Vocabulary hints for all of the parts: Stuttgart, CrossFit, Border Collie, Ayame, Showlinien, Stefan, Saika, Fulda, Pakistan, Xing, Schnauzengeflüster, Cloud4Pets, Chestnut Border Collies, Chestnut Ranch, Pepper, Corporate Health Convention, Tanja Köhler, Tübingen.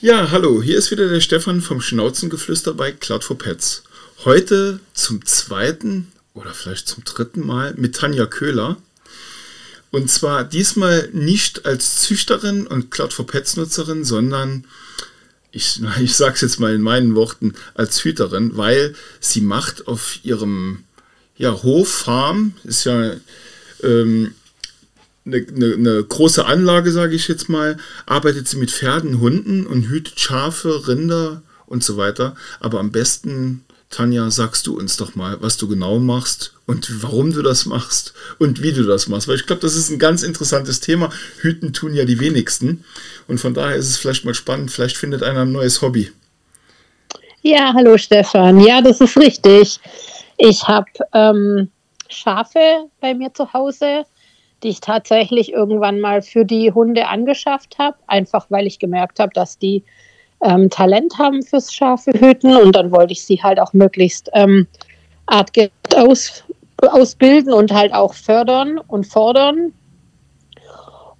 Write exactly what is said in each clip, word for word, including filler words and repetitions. Ja, hallo, hier ist wieder der Stefan vom Schnauzengeflüster bei Cloud for Pets. Heute zum zweiten oder vielleicht zum dritten Mal mit Tanja Köhler. Und zwar diesmal nicht als Züchterin und Cloud for Pets-Nutzerin, sondern, ich, ich sage es jetzt mal in meinen Worten, als Hüterin, weil sie macht auf ihrem ja, Hof, Farm, ist ja ähm, eine, eine, eine große Anlage, sage ich jetzt mal, arbeitet sie mit Pferden, Hunden und hütet Schafe, Rinder und so weiter. Aber am besten, Tanja, sagst du uns doch mal, was du genau machst und warum du das machst und wie du das machst. Weil ich glaube, das ist ein ganz interessantes Thema. Hüten tun ja die wenigsten. Und von daher ist es vielleicht mal spannend. Vielleicht findet einer ein neues Hobby. Ja, hallo Stefan. Ja, das ist richtig. Ich habe ähm, Schafe bei mir zu Hause, die ich tatsächlich irgendwann mal für die Hunde angeschafft habe. Einfach, weil ich gemerkt habe, dass die Ähm, Talent haben fürs Schafe hüten, und dann wollte ich sie halt auch möglichst ähm, artgerecht aus, ausbilden und halt auch fördern und fordern.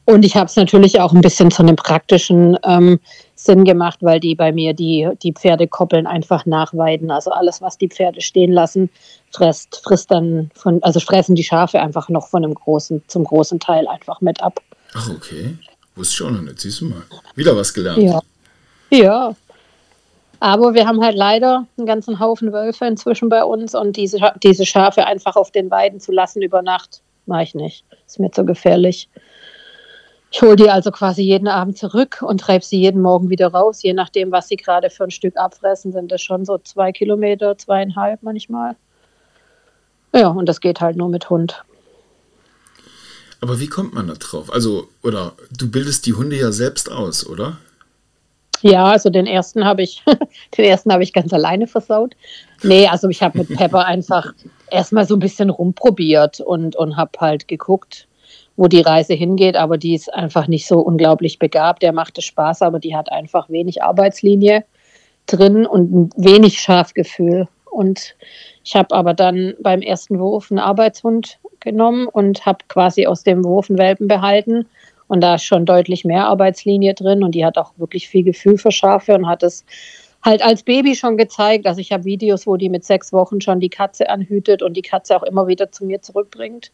Und ich habe es natürlich auch ein bisschen zu einem praktischen ähm, Sinn gemacht, weil die bei mir die, die Pferdekoppeln einfach nachweiden. Also alles, was die Pferde stehen lassen, frisst, frisst dann von, also fressen die Schafe einfach noch von einem großen, zum großen Teil einfach mit ab. Ach, okay. Wusste ich auch noch nicht. Siehst du mal. Wieder was gelernt. Ja. Ja, aber wir haben halt leider einen ganzen Haufen Wölfe inzwischen bei uns, und diese, diese Schafe einfach auf den Weiden zu lassen über Nacht, mache ich nicht. Ist mir zu gefährlich. Ich hole die also quasi jeden Abend zurück und treibe sie jeden Morgen wieder raus, je nachdem, was sie gerade für ein Stück abfressen, sind das schon so zwei Kilometer, zweieinhalb manchmal. Ja, und das geht halt nur mit Hund. Aber wie kommt man da drauf? Also, oder du bildest die Hunde ja selbst aus, oder? Ja, also den ersten habe ich, den ersten habe ich ganz alleine versaut. Nee, also ich habe mit Pepper einfach erstmal so ein bisschen rumprobiert und, und habe halt geguckt, wo die Reise hingeht. Aber die ist einfach nicht so unglaublich begabt. Der macht es Spaß, aber die hat einfach wenig Arbeitslinie drin und wenig Scharfgefühl. Und ich habe aber dann beim ersten Wurf einen Arbeitshund genommen und habe quasi aus dem Wurf einen Welpen behalten. Und da ist schon deutlich mehr Arbeitslinie drin, und die hat auch wirklich viel Gefühl für Schafe und hat es halt als Baby schon gezeigt. Also ich habe Videos, wo die mit sechs Wochen schon die Katze anhütet und die Katze auch immer wieder zu mir zurückbringt.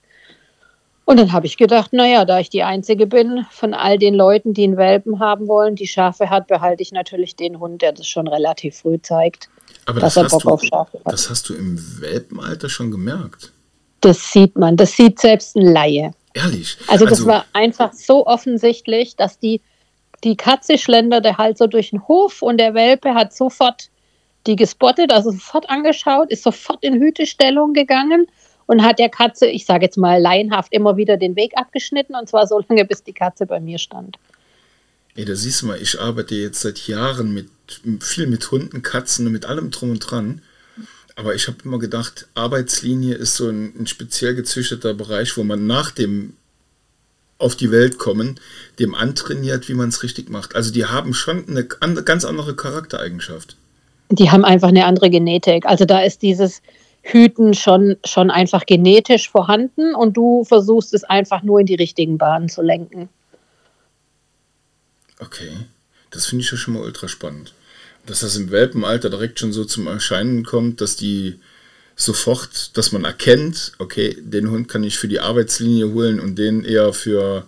Und dann habe ich gedacht, naja, da ich die Einzige bin von all den Leuten, die einen Welpen haben wollen, die Schafe hat, behalte ich natürlich den Hund, der das schon relativ früh zeigt, aber dass das er Bock du, auf Schafe hat. Das hast du im Welpenalter schon gemerkt? Das sieht man, das sieht selbst ein Laie. Ehrlich? Also das also, war einfach so offensichtlich, dass die, die Katze schlenderte halt so durch den Hof, und der Welpe hat sofort die gespottet, also sofort angeschaut, ist sofort in Hütestellung gegangen und hat der Katze, ich sage jetzt mal laienhaft, immer wieder den Weg abgeschnitten, und zwar so lange, bis die Katze bei mir stand. Ey, da siehst du mal, ich arbeite jetzt seit Jahren mit viel mit Hunden, Katzen und mit allem drum und dran. Aber ich habe immer gedacht, Arbeitslinie ist so ein, ein speziell gezüchteter Bereich, wo man nach dem auf die Welt kommen, dem antrainiert, wie man es richtig macht. Also die haben schon eine and- ganz andere Charaktereigenschaft. Die haben einfach eine andere Genetik. Also da ist dieses Hüten schon, schon einfach genetisch vorhanden, und du versuchst es einfach nur in die richtigen Bahnen zu lenken. Okay, das finde ich ja schon mal ultra spannend. Dass das im Welpenalter direkt schon so zum Erscheinen kommt, dass die sofort, dass man erkennt, okay, den Hund kann ich für die Arbeitslinie holen und den eher für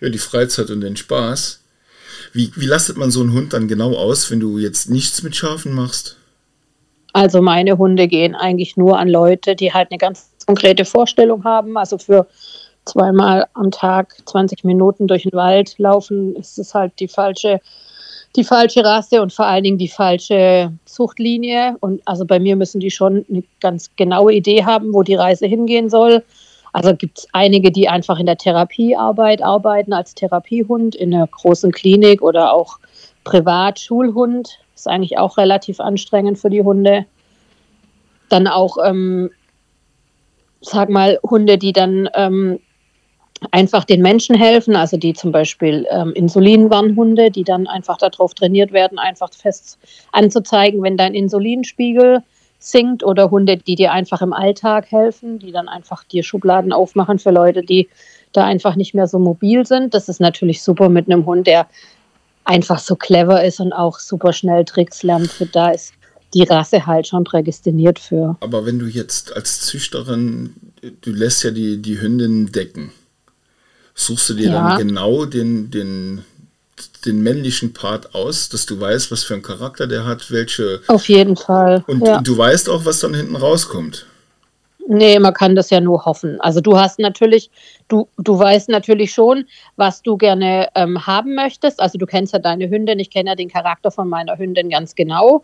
ja, die Freizeit und den Spaß. Wie, wie lastet man so einen Hund dann genau aus, wenn du jetzt nichts mit Schafen machst? Also meine Hunde gehen eigentlich nur an Leute, die halt eine ganz konkrete Vorstellung haben. Also für zweimal am Tag zwanzig Minuten durch den Wald laufen, ist es halt die falsche die falsche Rasse und vor allen Dingen die falsche Zuchtlinie. Und also bei mir müssen die schon eine ganz genaue Idee haben, wo die Reise hingehen soll. Also gibt es einige, die einfach in der Therapiearbeit arbeiten, als Therapiehund in einer großen Klinik oder auch privat Schulhund. Ist eigentlich auch relativ anstrengend für die Hunde. Dann auch, ähm, sag mal, Hunde, die dann ähm, einfach den Menschen helfen, also die zum Beispiel ähm, Insulinwarnhunde, die dann einfach darauf trainiert werden, einfach fest anzuzeigen, wenn dein Insulinspiegel singt, oder Hunde, die dir einfach im Alltag helfen, die dann einfach dir Schubladen aufmachen für Leute, die da einfach nicht mehr so mobil sind. Das ist natürlich super mit einem Hund, der einfach so clever ist und auch super schnell Tricks lernt. Für da ist die Rasse halt schon prädestiniert für. Aber wenn du jetzt als Züchterin, du lässt ja die, die Hündin decken, suchst du dir ja. dann genau den, den, den männlichen Part aus, dass du weißt, was für einen Charakter der hat, welche... Auf jeden Fall, Und ja. du weißt auch, was dann hinten rauskommt. Nee, man kann das ja nur hoffen. Also du hast natürlich, du, du weißt natürlich schon, was du gerne ähm, haben möchtest. Also du kennst ja deine Hündin, ich kenne ja den Charakter von meiner Hündin ganz genau.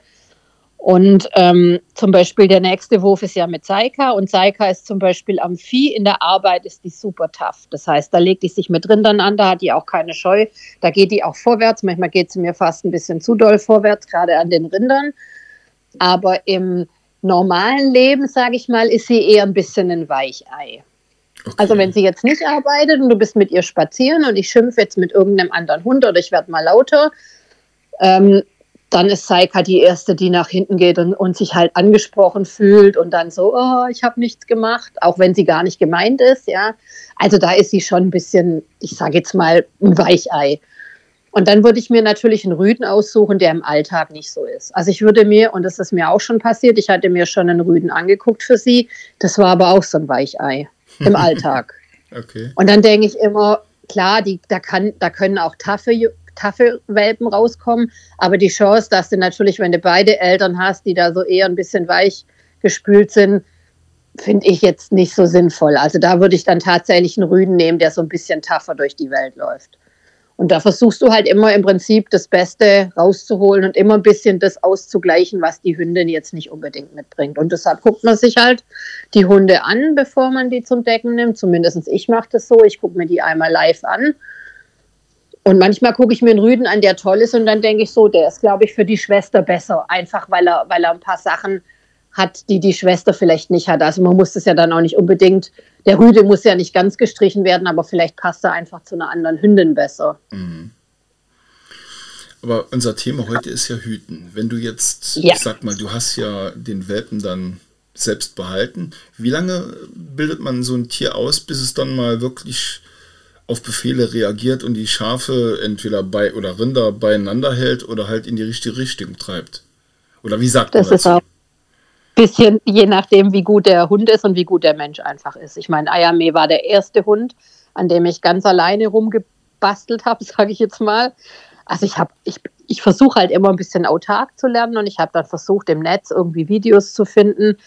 Und ähm, zum Beispiel der nächste Wurf ist ja mit Saika, und Saika ist zum Beispiel am Vieh, in der Arbeit ist die super tough. Das heißt, da legt die sich mit Rindern an, da hat die auch keine Scheu, da geht die auch vorwärts. Manchmal geht sie mir fast ein bisschen zu doll vorwärts, gerade an den Rindern. Aber im normalen Leben, sage ich mal, ist sie eher ein bisschen ein Weichei. Okay. Also wenn sie jetzt nicht arbeitet und du bist mit ihr spazieren und ich schimpfe jetzt mit irgendeinem anderen Hund oder ich werde mal lauter, ähm, dann ist Saika die Erste, die nach hinten geht und, und sich halt angesprochen fühlt und dann so, oh, ich habe nichts gemacht, auch wenn sie gar nicht gemeint ist, ja. Also da ist sie schon ein bisschen, ich sage jetzt mal, ein Weichei. Und dann würde ich mir natürlich einen Rüden aussuchen, der im Alltag nicht so ist. Also ich würde mir, und das ist mir auch schon passiert, ich hatte mir schon einen Rüden angeguckt für sie, das war aber auch so ein Weichei im Alltag. Okay. Und dann denke ich immer, klar, die, da, kann, da können auch taffe taffe Welpen rauskommen, aber die Chance, dass du natürlich, wenn du beide Eltern hast, die da so eher ein bisschen weich gespült sind, finde ich jetzt nicht so sinnvoll. Also da würde ich dann tatsächlich einen Rüden nehmen, der so ein bisschen taffer durch die Welt läuft. Und da versuchst du halt immer im Prinzip das Beste rauszuholen und immer ein bisschen das auszugleichen, was die Hündin jetzt nicht unbedingt mitbringt. Und deshalb guckt man sich halt die Hunde an, bevor man die zum Decken nimmt. Zumindest ich mache das so, ich gucke mir die einmal live an. Und manchmal gucke ich mir einen Rüden an, der toll ist, und dann denke ich so, der ist, glaube ich, für die Schwester besser. Einfach, weil er, weil er ein paar Sachen hat, die die Schwester vielleicht nicht hat. Also man muss das ja dann auch nicht unbedingt, der Rüde muss ja nicht ganz gestrichen werden, aber vielleicht passt er einfach zu einer anderen Hündin besser. Mhm. Aber unser Thema heute ist ja Hüten. Wenn du jetzt, ja. ich sag mal, du hast ja den Welpen dann selbst behalten. Wie lange bildet man so ein Tier aus, bis es dann mal wirklich auf Befehle reagiert und die Schafe entweder bei oder Rinder beieinander hält oder halt in die richtige Richtung treibt? Oder wie sagt man das? Das ist auch ein bisschen je nachdem, wie gut der Hund ist und wie gut der Mensch einfach ist. Ich meine, Ayame war der erste Hund, an dem ich ganz alleine rumgebastelt habe, sage ich jetzt mal. Also ich, hab, ich, ich versuche halt immer ein bisschen autark zu lernen, und ich habe dann versucht, im Netz irgendwie Videos zu finden.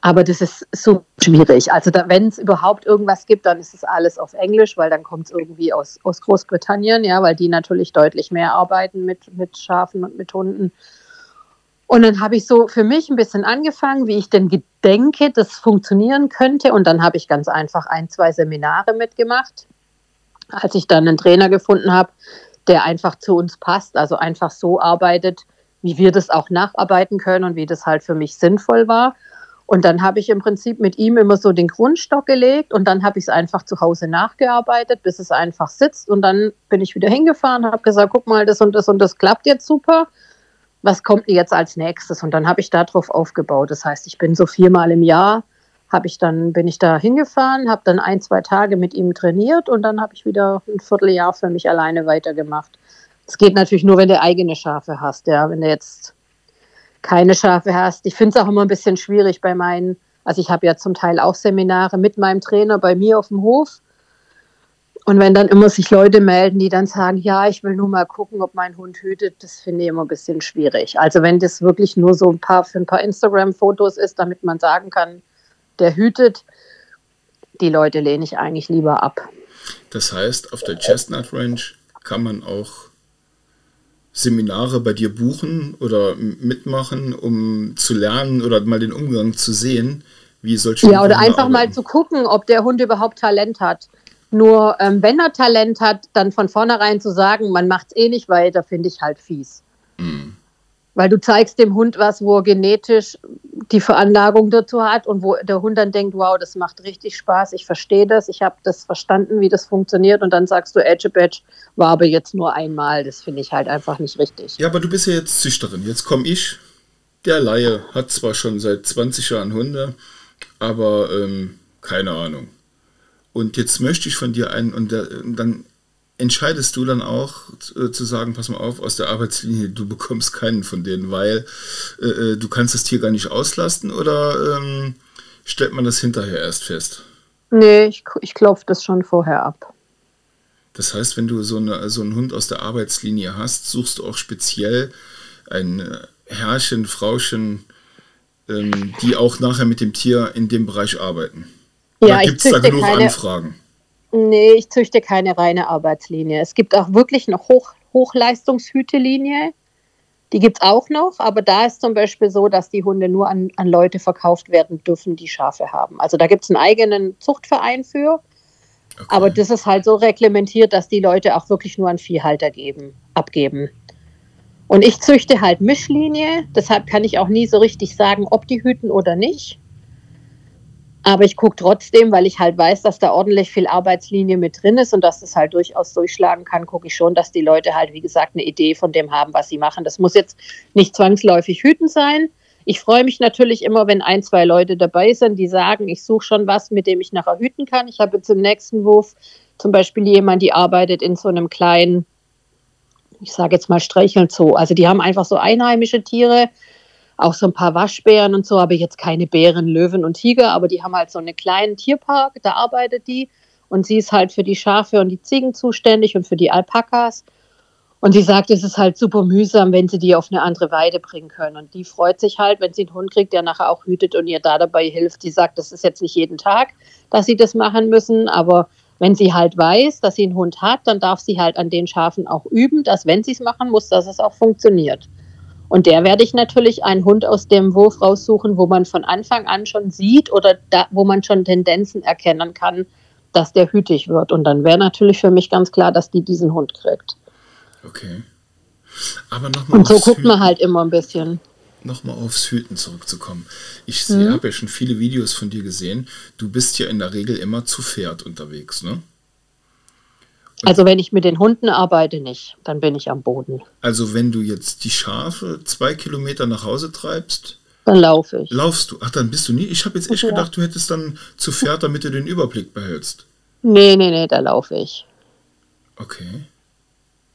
Aber das ist so schwierig. Also wenn es überhaupt irgendwas gibt, dann ist es alles auf Englisch, weil dann kommt es irgendwie aus, aus Großbritannien, ja, weil die natürlich deutlich mehr arbeiten mit, mit Schafen und mit Hunden. Und dann habe ich so für mich ein bisschen angefangen, wie ich denn gedenke, das funktionieren könnte. Und dann habe ich ganz einfach ein, zwei Seminare mitgemacht, als ich dann einen Trainer gefunden habe, der einfach zu uns passt, also einfach so arbeitet, wie wir das auch nacharbeiten können und wie das halt für mich sinnvoll war. Und dann habe ich im Prinzip mit ihm immer so den Grundstock gelegt, und dann habe ich es einfach zu Hause nachgearbeitet, bis es einfach sitzt. Und dann bin ich wieder hingefahren, habe gesagt, guck mal, das und das und das klappt jetzt super. Was kommt jetzt als nächstes? Und dann habe ich darauf aufgebaut. Das heißt, ich bin so viermal im Jahr, habe ich dann, bin ich da hingefahren, habe dann ein, zwei Tage mit ihm trainiert, und dann habe ich wieder ein Vierteljahr für mich alleine weitergemacht. Das geht natürlich nur, wenn du eigene Schafe hast, ja, wenn du jetzt keine Schafe hast. Ich finde es auch immer ein bisschen schwierig bei meinen, also ich habe ja zum Teil auch Seminare mit meinem Trainer bei mir auf dem Hof, und wenn dann immer sich Leute melden, die dann sagen, ja, ich will nur mal gucken, ob mein Hund hütet, das finde ich immer ein bisschen schwierig. Also wenn das wirklich nur so ein paar für ein paar Instagram-Fotos ist, damit man sagen kann, der hütet, die Leute lehne ich eigentlich lieber ab. Das heißt, auf der Chestnut Ranch kann man auch Seminare bei dir buchen oder mitmachen, um zu lernen oder mal den Umgang zu sehen, wie solche Hunde. Ja, oder einfach arbeiten. Mal zu gucken, ob der Hund überhaupt Talent hat. Nur ähm, wenn er Talent hat, dann von vornherein zu sagen, man macht es eh nicht weiter, finde ich halt fies. Mhm. Weil du zeigst dem Hund was, wo er genetisch die Veranlagung dazu hat und wo der Hund dann denkt, wow, das macht richtig Spaß, ich verstehe das, ich habe das verstanden, wie das funktioniert, und dann sagst du, Edge Badge war aber jetzt nur einmal, das finde ich halt einfach nicht richtig. Ja, aber du bist ja jetzt Züchterin, jetzt komme ich, Der Laie hat zwar schon seit zwanzig Jahren Hunde, aber ähm, keine Ahnung. Und jetzt möchte ich von dir einen, und dann entscheidest du dann auch äh, zu sagen, pass mal auf, aus der Arbeitslinie, du bekommst keinen von denen, weil äh, du kannst das Tier gar nicht auslasten, oder ähm, stellt man das hinterher erst fest? Nee, ich, ich klopfe das schon vorher ab. Das heißt, wenn du so, eine, so einen Hund aus der Arbeitslinie hast, suchst du auch speziell ein Herrchen, Frauchen, ähm, die auch nachher mit dem Tier in dem Bereich arbeiten. Ja, gibt es da genug keine, Anfragen? Nee, ich züchte keine reine Arbeitslinie. Es gibt auch wirklich noch Hoch, Hochleistungshütelinie. Die gibt es auch noch, aber da ist zum Beispiel so, dass die Hunde nur an, an Leute verkauft werden dürfen, die Schafe haben. Also da gibt es einen eigenen Zuchtverein für. Okay. Aber das ist halt so reglementiert, dass die Leute auch wirklich nur an Viehhalter geben, abgeben. Und ich züchte halt Mischlinie, deshalb kann ich auch nie so richtig sagen, ob die hüten oder nicht. Aber ich gucke trotzdem, weil ich halt weiß, dass da ordentlich viel Arbeitslinie mit drin ist und dass das halt durchaus durchschlagen kann, gucke ich schon, dass die Leute halt, wie gesagt, eine Idee von dem haben, was sie machen. Das muss jetzt nicht zwangsläufig hüten sein. Ich freue mich natürlich immer, wenn ein, zwei Leute dabei sind, die sagen, ich suche schon was, mit dem ich nachher hüten kann. Ich habe jetzt im nächsten Wurf zum Beispiel jemanden, die arbeitet in so einem kleinen, ich sage jetzt mal Streichelzoo. Also die haben einfach so einheimische Tiere, auch so ein paar Waschbären und so, aber jetzt keine Bären, Löwen und Tiger, aber die haben halt so einen kleinen Tierpark, da arbeitet die. Und sie ist halt für die Schafe und die Ziegen zuständig und für die Alpakas. Und sie sagt, es ist halt super mühsam, wenn sie die auf eine andere Weide bringen können. Und die freut sich halt, wenn sie einen Hund kriegt, der nachher auch hütet und ihr da dabei hilft. Sie sagt, das ist jetzt nicht jeden Tag, dass sie das machen müssen. Aber wenn sie halt weiß, dass sie einen Hund hat, dann darf sie halt an den Schafen auch üben, dass, wenn sie es machen muss, dass es auch funktioniert. Und der werde ich natürlich einen Hund aus dem Wurf raussuchen, wo man von Anfang an schon sieht oder da, wo man schon Tendenzen erkennen kann, dass der hütig wird. Und dann wäre natürlich für mich ganz klar, dass die diesen Hund kriegt. Okay. Aber noch mal und so guckt Hüten, man halt immer ein bisschen. Nochmal aufs Hüten zurückzukommen. Ich mhm. habe ja schon viele Videos von dir gesehen. Du bist ja in der Regel immer zu Pferd unterwegs, ne? Und also wenn ich mit den Hunden arbeite, nicht. Dann bin ich am Boden. Also wenn du jetzt die Schafe zwei Kilometer nach Hause treibst, dann laufe ich. Laufst du? Ach, dann bist du nie. Ich habe jetzt echt ja. gedacht, du hättest dann zu Pferd, damit du den Überblick behältst. Nee, nee, nee, da laufe ich. Okay.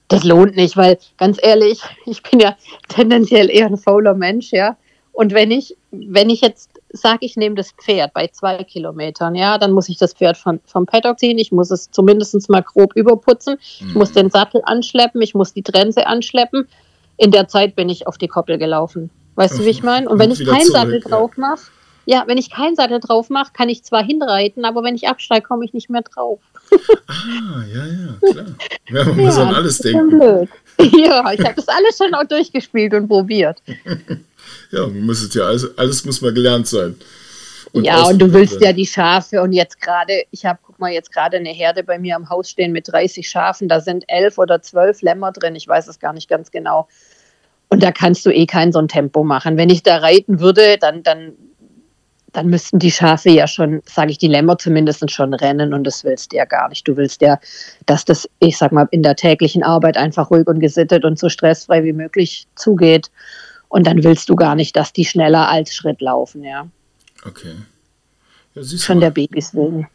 Das lohnt nicht, weil ganz ehrlich, ich bin ja tendenziell eher ein fauler Mensch, ja. Und wenn ich, wenn ich jetzt sage, ich nehme das Pferd bei zwei Kilometern, ja, dann muss ich das Pferd von, vom Paddock ziehen, ich muss es zumindest mal grob überputzen, mhm. ich muss den Sattel anschleppen, ich muss die Trense anschleppen. In der Zeit bin ich auf die Koppel gelaufen. Weißt Ach, du, wie ich meine? Und wenn ich keinen zurück, Sattel ja. drauf mache, ja, wenn ich keinen Sattel drauf mache, kann ich zwar hinreiten, aber wenn ich absteige, komme ich nicht mehr drauf. Ah, ja, ja, klar. Ja, man muss ja, an alles denken. Blöd. Ja, ich habe das alles schon auch durchgespielt und probiert. Ja, man muss es ja, alles, alles muss mal gelernt sein. Und ja, und du willst ja die Schafe und jetzt gerade, ich habe, guck mal, jetzt gerade eine Herde bei mir am Haus stehen mit dreißig Schafen, da sind elf oder zwölf Lämmer drin, ich weiß es gar nicht ganz genau. Und da kannst du eh kein so ein Tempo machen. Wenn ich da reiten würde, dann, dann dann müssten die Schafe ja schon, sage ich, die Lämmer zumindest schon rennen und das willst du ja gar nicht. Du willst ja, dass das, ich sag mal, in der täglichen Arbeit einfach ruhig und gesittet und so stressfrei wie möglich zugeht. Und dann willst du gar nicht, dass die schneller als Schritt laufen, ja. Okay. Ja, siehst schon mal. Der Babys wegen.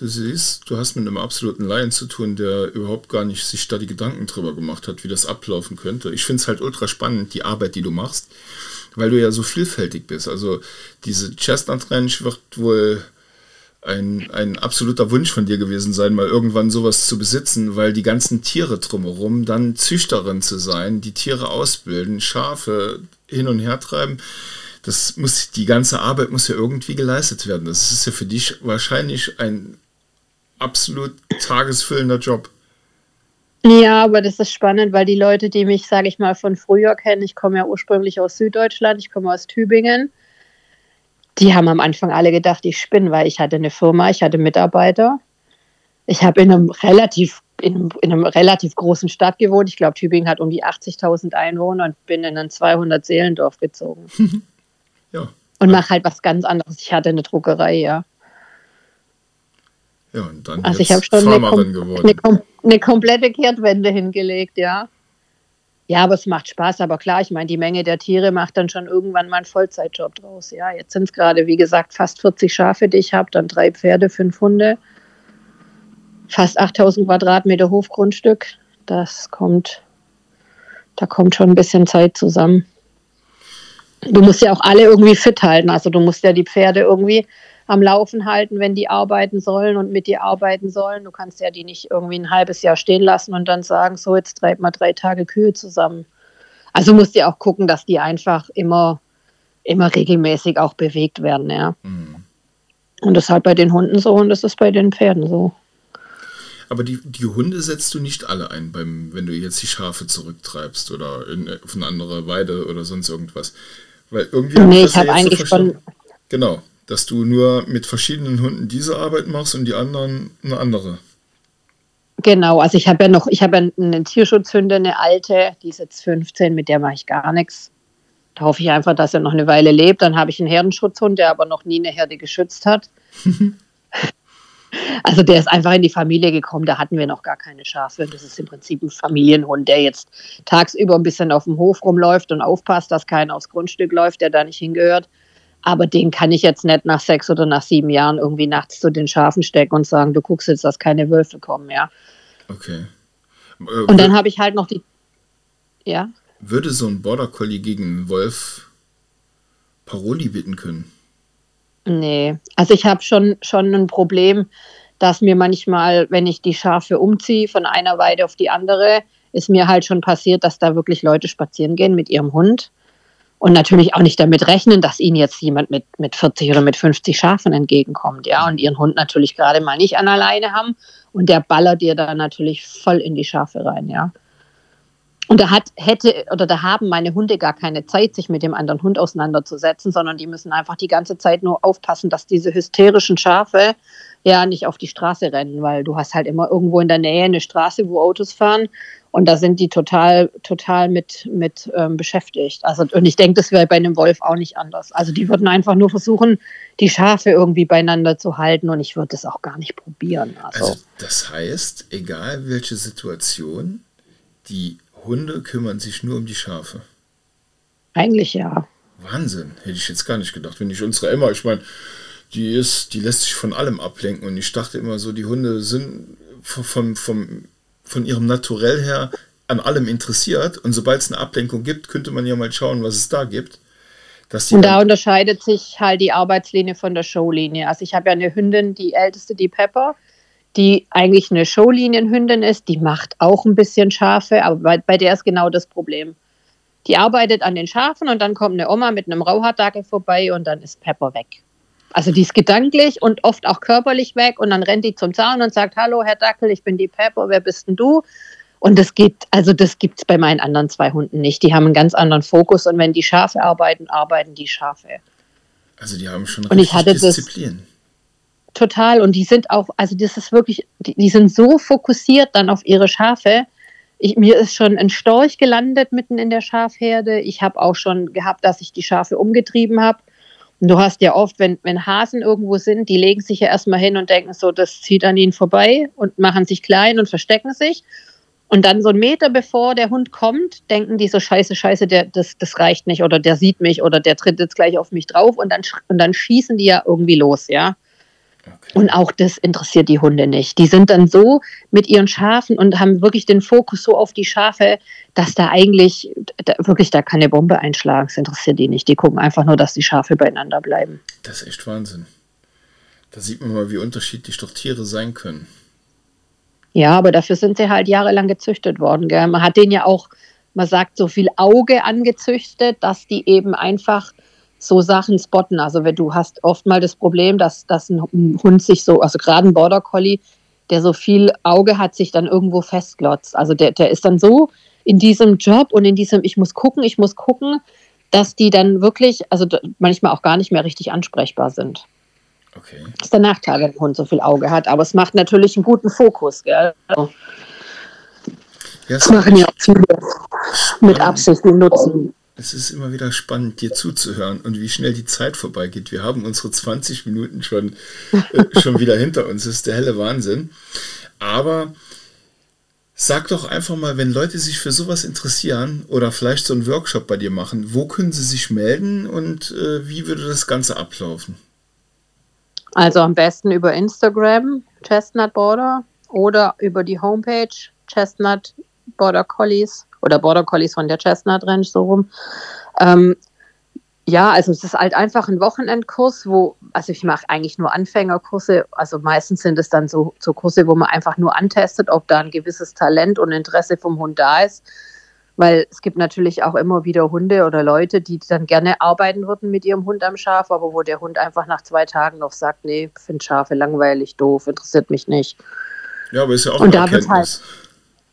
Du siehst, du hast mit einem absoluten Laien zu tun, der überhaupt gar nicht sich da die Gedanken drüber gemacht hat, wie das ablaufen könnte. Ich finde es halt ultra spannend, die Arbeit, die du machst, weil du ja so vielfältig bist. Also diese Chestnut Ranch wird wohl ein, ein absoluter Wunsch von dir gewesen sein, mal irgendwann sowas zu besitzen, weil die ganzen Tiere drumherum, dann Züchterin zu sein, die Tiere ausbilden, Schafe hin und her treiben, das muss, die ganze Arbeit muss ja irgendwie geleistet werden. Das ist ja für dich wahrscheinlich ein absolut tagesfüllender Job. Ja, aber das ist spannend, weil die Leute, die mich, sage ich mal, von früher kennen, ich komme ja ursprünglich aus Süddeutschland, ich komme aus Tübingen, die haben am Anfang alle gedacht, ich spinne, weil ich hatte eine Firma, ich hatte Mitarbeiter. Ich habe in einem relativ, in einem, in einem relativ großen Stadt gewohnt. Ich glaube, Tübingen hat um die achtzigtausend Einwohner und bin in ein zweihundert Seelendorf gezogen. Ja. Und mache halt was ganz anderes. Ich hatte eine Druckerei, ja. Ja, und dann also ich habe schon eine, kom- eine, kom- eine komplette Kehrtwende hingelegt, ja. Ja, aber es macht Spaß. Aber klar, ich meine, die Menge der Tiere macht dann schon irgendwann mal einen Vollzeitjob draus. Ja, jetzt sind es gerade, wie gesagt, fast vierzig Schafe, die ich habe, dann drei Pferde, fünf Hunde, fast achttausend Quadratmeter Hofgrundstück. Das kommt, da kommt schon ein bisschen Zeit zusammen. Du musst ja auch alle irgendwie fit halten. Also du musst ja die Pferde irgendwie am Laufen halten, wenn die arbeiten sollen und mit dir arbeiten sollen. Du kannst ja die nicht irgendwie ein halbes Jahr stehen lassen und dann sagen, so, jetzt treibt mal drei Tage Kühe zusammen. Also musst ja auch gucken, dass die einfach immer, immer regelmäßig auch bewegt werden, ja. Mhm. Und das ist halt bei den Hunden so und das ist bei den Pferden so. Aber die, die Hunde setzt du nicht alle ein, beim, wenn du jetzt die Schafe zurücktreibst oder in, auf eine andere Weide oder sonst irgendwas. Weil irgendwie nee, ich habe ja eigentlich so schon... Genau, dass du nur mit verschiedenen Hunden diese Arbeit machst und die anderen eine andere. Genau, also ich habe ja noch, ich habe ja eine Tierschutzhündin, eine alte, die ist jetzt fünfzehn, mit der mache ich gar nichts. Da hoffe ich einfach, dass er noch eine Weile lebt. Dann habe ich einen Herdenschutzhund, der aber noch nie eine Herde geschützt hat. Also der ist einfach in die Familie gekommen, da hatten wir noch gar keine Schafe. Das ist im Prinzip ein Familienhund, der jetzt tagsüber ein bisschen auf dem Hof rumläuft und aufpasst, dass keiner aufs Grundstück läuft, der da nicht hingehört. Aber den kann ich jetzt nicht nach sechs oder nach sieben Jahren irgendwie nachts zu den Schafen stecken und sagen, du guckst jetzt, dass keine Wölfe kommen, ja. Okay. Äh, und dann habe ich halt noch die... Ja? Würde so ein Border Collie gegen einen Wolf Paroli bitten können? Nee, also ich habe schon, schon ein Problem, dass mir manchmal, wenn ich die Schafe umziehe von einer Weide auf die andere, ist mir halt schon passiert, dass da wirklich Leute spazieren gehen mit ihrem Hund und natürlich auch nicht damit rechnen, dass ihnen jetzt jemand mit, mit vierzig oder mit fünfzig Schafen entgegenkommt, ja, und ihren Hund natürlich gerade mal nicht an der Leine haben und der ballert dir da natürlich voll in die Schafe rein, ja. Und da hat, hätte, oder da haben meine Hunde gar keine Zeit, sich mit dem anderen Hund auseinanderzusetzen, sondern die müssen einfach die ganze Zeit nur aufpassen, dass diese hysterischen Schafe ja nicht auf die Straße rennen, weil du hast halt immer irgendwo in der Nähe eine Straße, wo Autos fahren und da sind die total, total mit, mit ähm, beschäftigt. Also, und ich denke, das wäre bei einem Wolf auch nicht anders. Also die würden einfach nur versuchen, die Schafe irgendwie beieinander zu halten und ich würde das auch gar nicht probieren. Also, also das heißt, egal welche Situation, die Hunde kümmern sich nur um die Schafe. Eigentlich ja. Wahnsinn, hätte ich jetzt gar nicht gedacht. Wenn ich unsere Emma, ich meine, die ist, die lässt sich von allem ablenken und ich dachte immer so, die Hunde sind von, von, von, von ihrem Naturell her an allem interessiert und sobald es eine Ablenkung gibt, könnte man ja mal schauen, was es da gibt. Dass die und da unterscheidet sich halt die Arbeitslinie von der Showlinie. Also ich habe ja eine Hündin, die älteste, die Pepper, die eigentlich eine Showlinienhündin ist, die macht auch ein bisschen Schafe, aber bei, bei der ist genau das Problem. Die arbeitet an den Schafen und dann kommt eine Oma mit einem Rauhaardackel vorbei und dann ist Pepper weg. Also die ist gedanklich und oft auch körperlich weg und dann rennt die zum Zaun und sagt, hallo Herr Dackel, ich bin die Pepper, wer bist denn du? Und das geht, also das gibt es bei meinen anderen zwei Hunden nicht. Die haben einen ganz anderen Fokus und wenn die Schafe arbeiten, arbeiten die Schafe. Also die haben schon richtig Disziplin. Das, total. Und die sind auch, also das ist wirklich, die, die sind so fokussiert dann auf ihre Schafe. Ich, mir ist schon ein Storch gelandet mitten in der Schafherde. Ich habe auch schon gehabt, dass ich die Schafe umgetrieben habe. Und du hast ja oft, wenn, wenn Hasen irgendwo sind, die legen sich ja erstmal hin und denken so, das zieht an ihnen vorbei und machen sich klein und verstecken sich. Und dann so einen Meter bevor der Hund kommt, denken die so, scheiße, scheiße, der, das, das reicht nicht oder der sieht mich oder der tritt jetzt gleich auf mich drauf und dann, und dann schießen die ja irgendwie los, ja. Okay. Und auch das interessiert die Hunde nicht. Die sind dann so mit ihren Schafen und haben wirklich den Fokus so auf die Schafe, dass da eigentlich da, wirklich da keine Bombe einschlagen. Das interessiert die nicht. Die gucken einfach nur, dass die Schafe beieinander bleiben. Das ist echt Wahnsinn. Da sieht man mal, wie unterschiedlich doch Tiere sein können. Ja, aber dafür sind sie halt jahrelang gezüchtet worden. Gell? Man hat denen ja auch, man sagt, so viel Auge angezüchtet, dass die eben einfach so Sachen spotten. Also wenn du hast oft mal das Problem, dass, dass ein Hund sich so, also gerade ein Border Collie, der so viel Auge hat, sich dann irgendwo festglotzt. Also der, der ist dann so in diesem Job und in diesem, ich muss gucken, ich muss gucken, dass die dann wirklich, also manchmal auch gar nicht mehr richtig ansprechbar sind. Okay. Das ist der Nachteil, wenn ein Hund so viel Auge hat. Aber es macht natürlich einen guten Fokus, gell? Also, das machen ja auch viele mit Absicht und Nutzen. Es ist immer wieder spannend, dir zuzuhören und wie schnell die Zeit vorbeigeht. Wir haben unsere zwanzig Minuten schon, äh, schon wieder hinter uns. Das ist der helle Wahnsinn. Aber Sag doch einfach mal, wenn Leute sich für sowas interessieren oder vielleicht so einen Workshop bei dir machen, wo können sie sich melden und äh, wie würde das Ganze ablaufen? Also am besten über Instagram, Chestnut Border, oder über die Homepage, Chestnut Border Collies oder Border Collies von der Chestnut Ranch, so rum. Ähm, ja, also es ist halt einfach ein Wochenendkurs, wo, also ich mache eigentlich nur Anfängerkurse, also meistens sind es dann so, so Kurse, wo man einfach nur antestet, ob da ein gewisses Talent und Interesse vom Hund da ist, weil es gibt natürlich auch immer wieder Hunde oder Leute, die dann gerne arbeiten würden mit ihrem Hund am Schaf, aber wo der Hund einfach nach zwei Tagen noch sagt, nee, finde Schafe langweilig, doof, interessiert mich nicht. Ja, aber ist ja auch eine Erkenntnis.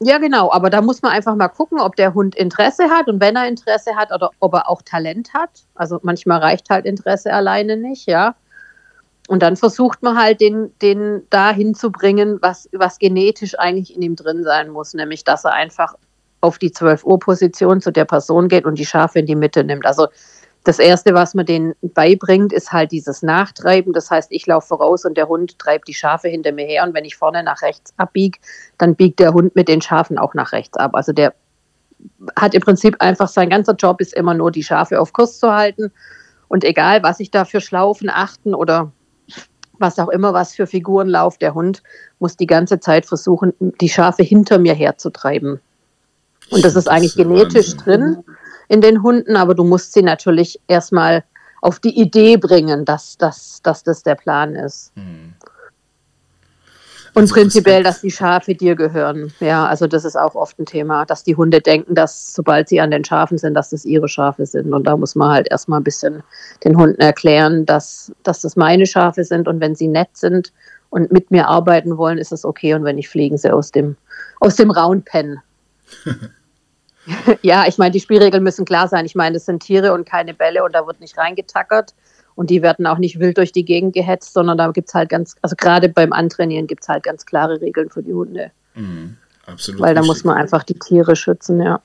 Ja, genau, aber da muss man einfach mal gucken, ob der Hund Interesse hat und wenn er Interesse hat oder ob er auch Talent hat. Also manchmal reicht halt Interesse alleine nicht, ja. Und dann versucht man halt, den, den da hinzubringen, was, was genetisch eigentlich in ihm drin sein muss, nämlich dass er einfach auf die zwölf Uhr Position zu der Person geht und die Schafe in die Mitte nimmt. Also das Erste, was man denen beibringt, ist halt dieses Nachtreiben. Das heißt, ich laufe voraus und der Hund treibt die Schafe hinter mir her. Und wenn ich vorne nach rechts abbiege, dann biegt der Hund mit den Schafen auch nach rechts ab. Also der hat im Prinzip einfach, sein ganzer Job ist immer nur, die Schafe auf Kurs zu halten. Und egal, was ich da für Schlaufen achten oder was auch immer, was für Figuren lauft, der Hund muss die ganze Zeit versuchen, die Schafe hinter mir herzutreiben. Und das ist eigentlich genetisch drin in den Hunden, aber du musst sie natürlich erstmal auf die Idee bringen, dass, dass, dass das der Plan ist. Mhm. Und also prinzipiell, dass die Schafe dir gehören. Ja, also das ist auch oft ein Thema, dass die Hunde denken, dass sobald sie an den Schafen sind, dass das ihre Schafe sind. Und da muss man halt erstmal ein bisschen den Hunden erklären, dass, dass das meine Schafe sind und wenn sie nett sind und mit mir arbeiten wollen, ist es okay. Und wenn nicht, fliegen sie aus dem, aus dem rauen Pen. Ja, ich meine, die Spielregeln müssen klar sein. Ich meine, das sind Tiere und keine Bälle und da wird nicht reingetackert und die werden auch nicht wild durch die Gegend gehetzt, sondern da gibt es halt ganz, also gerade beim Antrainieren gibt es halt ganz klare Regeln für die Hunde. Mhm, absolut. Weil da muss man einfach die Tiere schützen, ja.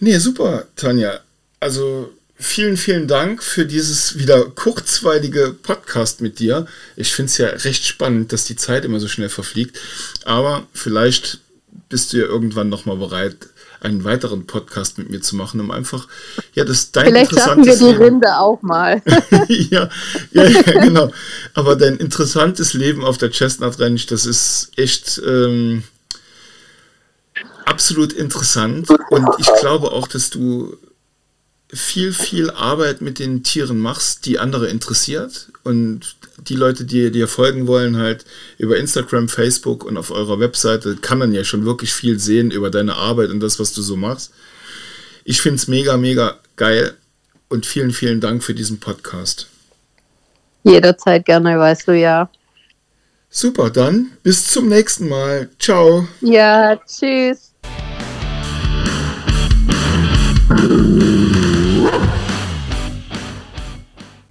Nee, super, Tanja. Also vielen, vielen Dank für dieses wieder kurzweilige Podcast mit dir. Ich finde es ja recht spannend, dass die Zeit immer so schnell verfliegt, aber vielleicht bist du ja irgendwann nochmal bereit, einen weiteren Podcast mit mir zu machen, um einfach, ja, das dein Vielleicht interessantes schaffen wir die Rinde Leben auch mal. ja, ja, ja, genau. Aber dein interessantes Leben auf der Chestnut Ranch, das ist echt ähm, absolut interessant. Und ich glaube auch, dass du viel, viel Arbeit mit den Tieren machst, die andere interessiert. Und die Leute, die dir folgen wollen, halt über Instagram, Facebook und auf eurer Webseite kann man ja schon wirklich viel sehen über deine Arbeit und das, was du so machst. Ich finde es mega, mega geil und vielen, vielen Dank für diesen Podcast. Jederzeit gerne, weißt du ja. Super, dann bis zum nächsten Mal. Ciao. Ja, tschüss.